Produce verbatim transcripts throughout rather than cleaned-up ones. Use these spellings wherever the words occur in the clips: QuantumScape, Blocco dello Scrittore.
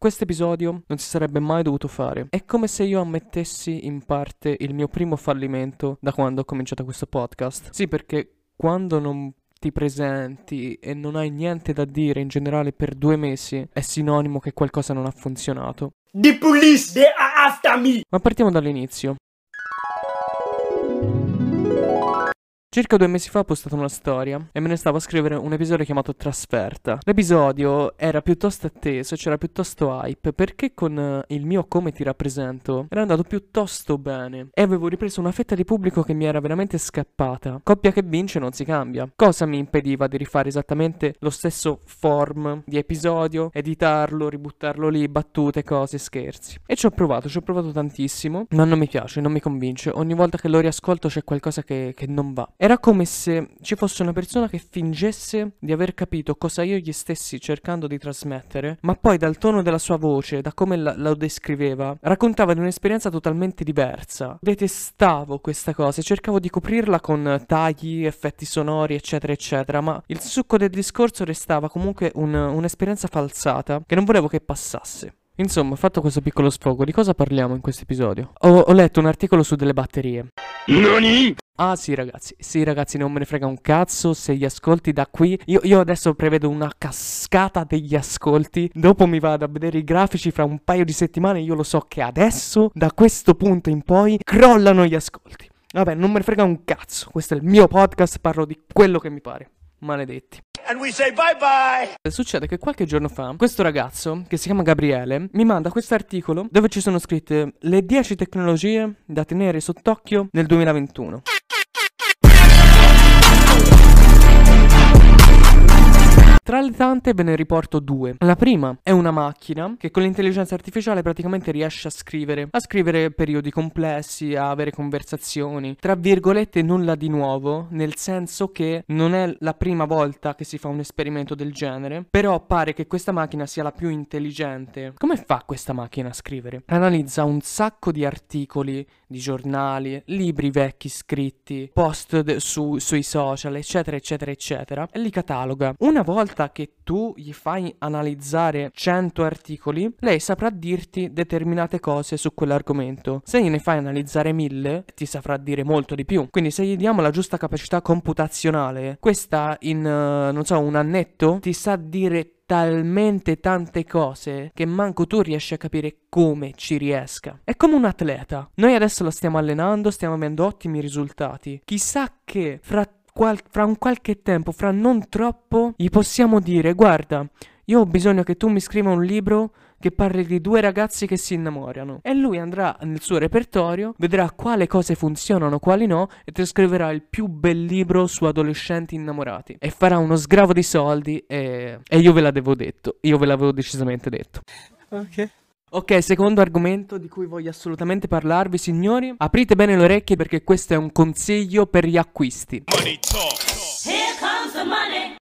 Questo episodio non si sarebbe mai dovuto fare. È come se io ammettessi in parte il mio primo fallimento da quando ho cominciato questo podcast. Sì, perché quando non ti presenti e non hai niente da dire in generale per due mesi è sinonimo che qualcosa non ha funzionato. The police, they are after me! Ma partiamo dall'inizio. Circa due mesi fa ho postato una storia e me ne stavo a scrivere un episodio chiamato Trasferta. L'episodio era piuttosto atteso, c'era piuttosto hype, perché con il mio Come ti rappresento era andato piuttosto bene e avevo ripreso una fetta di pubblico che mi era veramente scappata. Coppia che vince non si cambia. Cosa mi impediva di rifare esattamente lo stesso form di episodio, editarlo, ributtarlo lì, battute, cose, scherzi? E ci ho provato, ci ho provato tantissimo, ma non mi piace, non mi convince. Ogni volta che lo riascolto c'è qualcosa che, che non va. Era come se ci fosse una persona che fingesse di aver capito cosa io gli stessi cercando di trasmettere, ma poi dal tono della sua voce, da come la, la descriveva, raccontava di un'esperienza totalmente diversa. Detestavo questa cosa e cercavo di coprirla con tagli, effetti sonori, eccetera, eccetera, ma il succo del discorso restava comunque un, un'esperienza falsata che non volevo che passasse. Insomma, fatto questo piccolo sfogo, di cosa parliamo in questo episodio? Ho, ho letto un articolo su delle batterie. Noni? Ah sì ragazzi, sì ragazzi, non me ne frega un cazzo se gli ascolti da qui. Io, io adesso prevedo una cascata degli ascolti. Dopo mi vado a vedere i grafici fra un paio di settimane. Io lo so che adesso, da questo punto in poi, crollano gli ascolti. Vabbè, non me ne frega un cazzo. Questo è il mio podcast, parlo di quello che mi pare. Maledetti. And we say bye bye. Succede che qualche giorno fa questo ragazzo, che si chiama Gabriele, mi manda questo articolo dove ci sono scritte le dieci tecnologie da tenere sott'occhio nel duemilaventuno. Tra le tante ve ne riporto due. La prima è una macchina che con l'intelligenza artificiale praticamente riesce a scrivere, a scrivere periodi complessi, a avere conversazioni, tra virgolette nulla di nuovo, nel senso che non è la prima volta che si fa un esperimento del genere, però pare che questa macchina sia la più intelligente. Come fa questa macchina a scrivere? Analizza un sacco di articoli, di giornali, libri vecchi scritti, post de- su- sui social, eccetera, eccetera, eccetera, e li cataloga. Una volta che tu gli fai analizzare cento articoli, lei saprà dirti determinate cose su quell'argomento. Se gliene fai analizzare mille, ti saprà dire molto di più. Quindi se gli diamo la giusta capacità computazionale, questa in, uh, non so, un annetto, ti sa dire talmente tante cose che manco tu riesci a capire come ci riesca. È come un atleta. Noi adesso la stiamo allenando, stiamo avendo ottimi risultati. Chissà che fra Qual- fra un qualche tempo, fra non troppo, gli possiamo dire: guarda, io ho bisogno che tu mi scriva un libro che parli di due ragazzi che si innamorano. E lui andrà nel suo repertorio, vedrà quale cose funzionano, quali no, e ti scriverà il più bel libro su adolescenti innamorati. E farà uno sgravo di soldi e... e io ve l'avevo detto, io ve l'avevo decisamente detto. Ok. Ok, secondo argomento di cui voglio assolutamente parlarvi, signori. Aprite bene le orecchie perché questo è un consiglio per gli acquisti. Money talks. Here comes the money.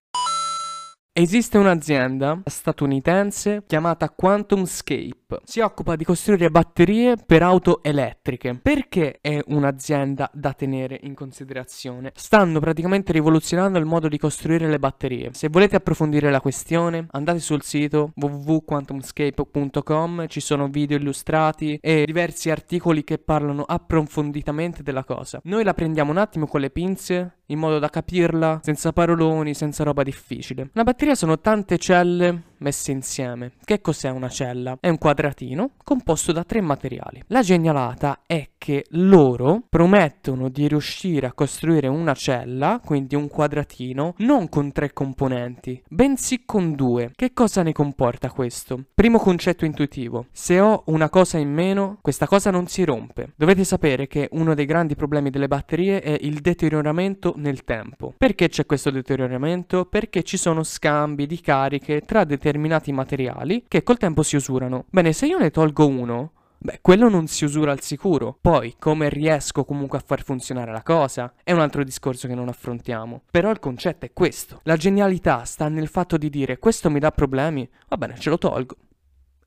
Esiste un'azienda statunitense chiamata QuantumScape. Si occupa di costruire batterie per auto elettriche. Perché è un'azienda da tenere in considerazione? Stanno praticamente rivoluzionando il modo di costruire le batterie. Se volete approfondire la questione, andate sul sito w w w punto quantum scape punto com, ci sono video illustrati e diversi articoli che parlano approfonditamente della cosa. Noi la prendiamo un attimo con le pinze, in modo da capirla, senza paroloni, senza roba difficile. Una batteria sono tante celle messe insieme. Che cos'è una cella? È un quadratino composto da tre materiali. La genialata è che loro promettono di riuscire a costruire una cella, quindi un quadratino, non con tre componenti, bensì con due. Che cosa ne comporta questo? Primo concetto intuitivo: se ho una cosa in meno, questa cosa non si rompe. Dovete sapere che uno dei grandi problemi delle batterie è il deterioramento nel tempo. Perché c'è questo deterioramento? Perché ci sono scambi di cariche tra determinati materiali che col tempo si usurano. Bene, se io ne tolgo uno, beh, quello non si usura al sicuro. Poi, come riesco comunque a far funzionare la cosa? È un altro discorso che non affrontiamo. Però il concetto è questo. La genialità sta nel fatto di dire: questo mi dà problemi, va bene, ce lo tolgo.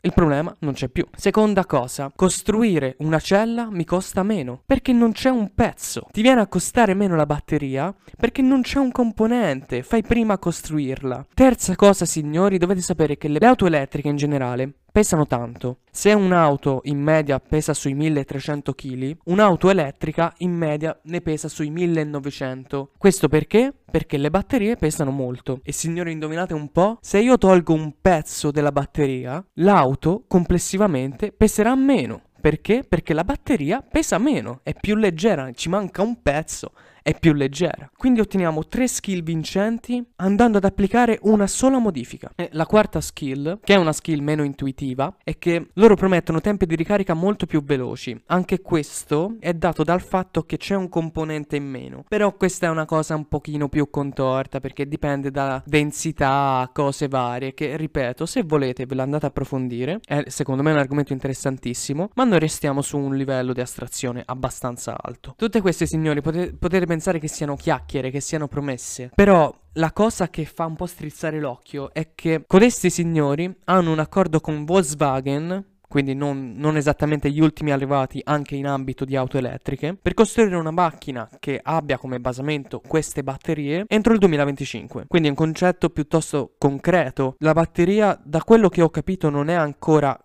Il problema non c'è più. Seconda cosa, costruire una cella mi costa meno perché non c'è un pezzo. Ti viene a costare meno la batteria perché non c'è un componente, fai prima a costruirla. Terza cosa, signori, dovete sapere che le auto elettriche in generale pesano tanto. Se un'auto in media pesa sui milletrecento chili, un'auto elettrica in media ne pesa sui millenovecento. Questo perché? Perché le batterie pesano molto. E signori, indovinate un po'? Se io tolgo un pezzo della batteria, l'auto complessivamente peserà meno. Perché? Perché la batteria pesa meno, è più leggera, ci manca un pezzo, è più leggera. Quindi otteniamo tre skill vincenti andando ad applicare una sola modifica. E la quarta skill, che è una skill meno intuitiva, è che loro promettono tempi di ricarica molto più veloci. Anche questo è dato dal fatto che c'è un componente in meno. Però questa è una cosa un pochino più contorta, perché dipende da densità, cose varie, che ripeto, se volete ve l'andate a approfondire. È secondo me un argomento interessantissimo, ma noi restiamo su un livello di astrazione abbastanza alto. Tutte queste, signori, potete, potete pensare che siano chiacchiere, che siano promesse, però la cosa che fa un po' strizzare l'occhio è che codesti signori hanno un accordo con Volkswagen, quindi non, non esattamente gli ultimi arrivati anche in ambito di auto elettriche, per costruire una macchina che abbia come basamento queste batterie entro il duemilaventicinque. Quindi è un concetto piuttosto concreto. La batteria, da quello che ho capito, non è ancora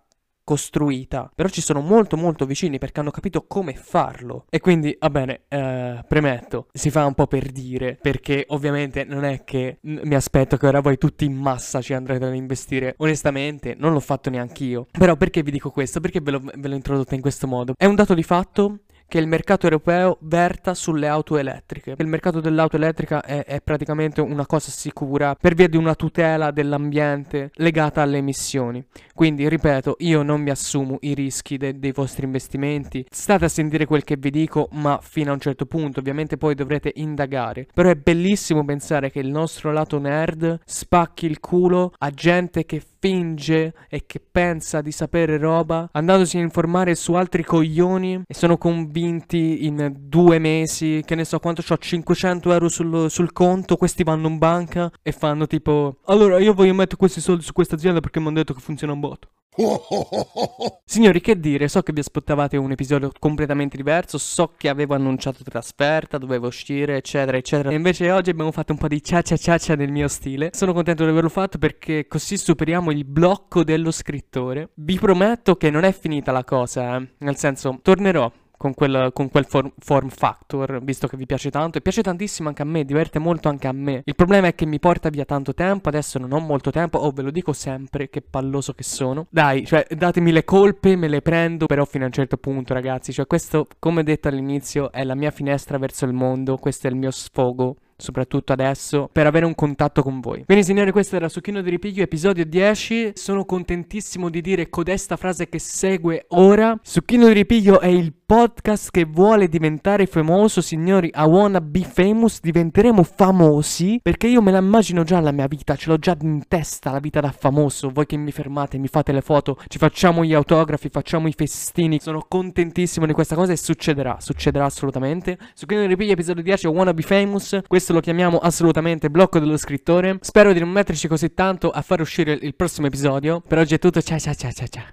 costruita, però ci sono molto molto vicini, perché hanno capito come farlo. E quindi va bene, eh, premetto, si fa un po' per dire, perché ovviamente non è che mi aspetto che ora voi tutti in massa ci andrete ad investire. Onestamente non l'ho fatto neanch'io. Però perché vi dico questo? Perché ve l'ho introdotta in questo modo? È un dato di fatto che il mercato europeo verta sulle auto elettriche. Il mercato dell'auto elettrica è, è praticamente una cosa sicura per via di una tutela dell'ambiente legata alle emissioni. Quindi ripeto, io non mi assumo i rischi de dei vostri investimenti. State a sentire quel che vi dico, ma fino a un certo punto ovviamente poi dovrete indagare. Però è bellissimo pensare che il nostro lato nerd spacchi il culo a gente che finge e che pensa di sapere roba, andandosi a informare su altri coglioni, e sono convinti in due mesi, che ne so quanto c'ho, cinquecento euro sul, sul conto, questi vanno in banca e fanno tipo: allora io voglio mettere questi soldi su questa azienda perché mi hanno detto che funziona un botto. Signori, che dire, so che vi aspettavate un episodio completamente diverso, so che avevo annunciato trasferta, dovevo uscire eccetera eccetera, e invece oggi abbiamo fatto un po' di cia cia cia cia nel mio stile. Sono contento di averlo fatto, perché così superiamo il blocco dello scrittore. Vi prometto che non è finita la cosa, eh? Nel senso, tornerò con quel, con quel form, form factor, visto che vi piace tanto, e piace tantissimo anche a me, diverte molto anche a me. Il problema è che mi porta via tanto tempo, adesso non ho molto tempo, oh ve lo dico sempre, che palloso che sono. Dai, cioè datemi le colpe, me le prendo, però fino a un certo punto ragazzi, cioè questo, come detto all'inizio, è la mia finestra verso il mondo, questo è il mio sfogo, soprattutto adesso, per avere un contatto con voi. Quindi signori, questo era Succhino di Ripiglio, episodio dieci. Sono contentissimo di dire codesta frase che segue ora: Succhino di Ripiglio è il podcast che vuole diventare famoso. Signori, I wanna be famous, diventeremo famosi, perché io me la immagino già la mia vita, ce l'ho già in testa la vita da famoso. Voi che mi fermate, mi fate le foto, ci facciamo gli autografi, facciamo i festini, sono contentissimo di questa cosa e succederà, succederà assolutamente. Succhino di Ripiglio, episodio dieci, I wanna be famous. Questo lo chiamiamo assolutamente blocco dello scrittore. Spero di non metterci così tanto a far uscire il prossimo episodio. Per oggi è tutto, ciao ciao ciao ciao ciao.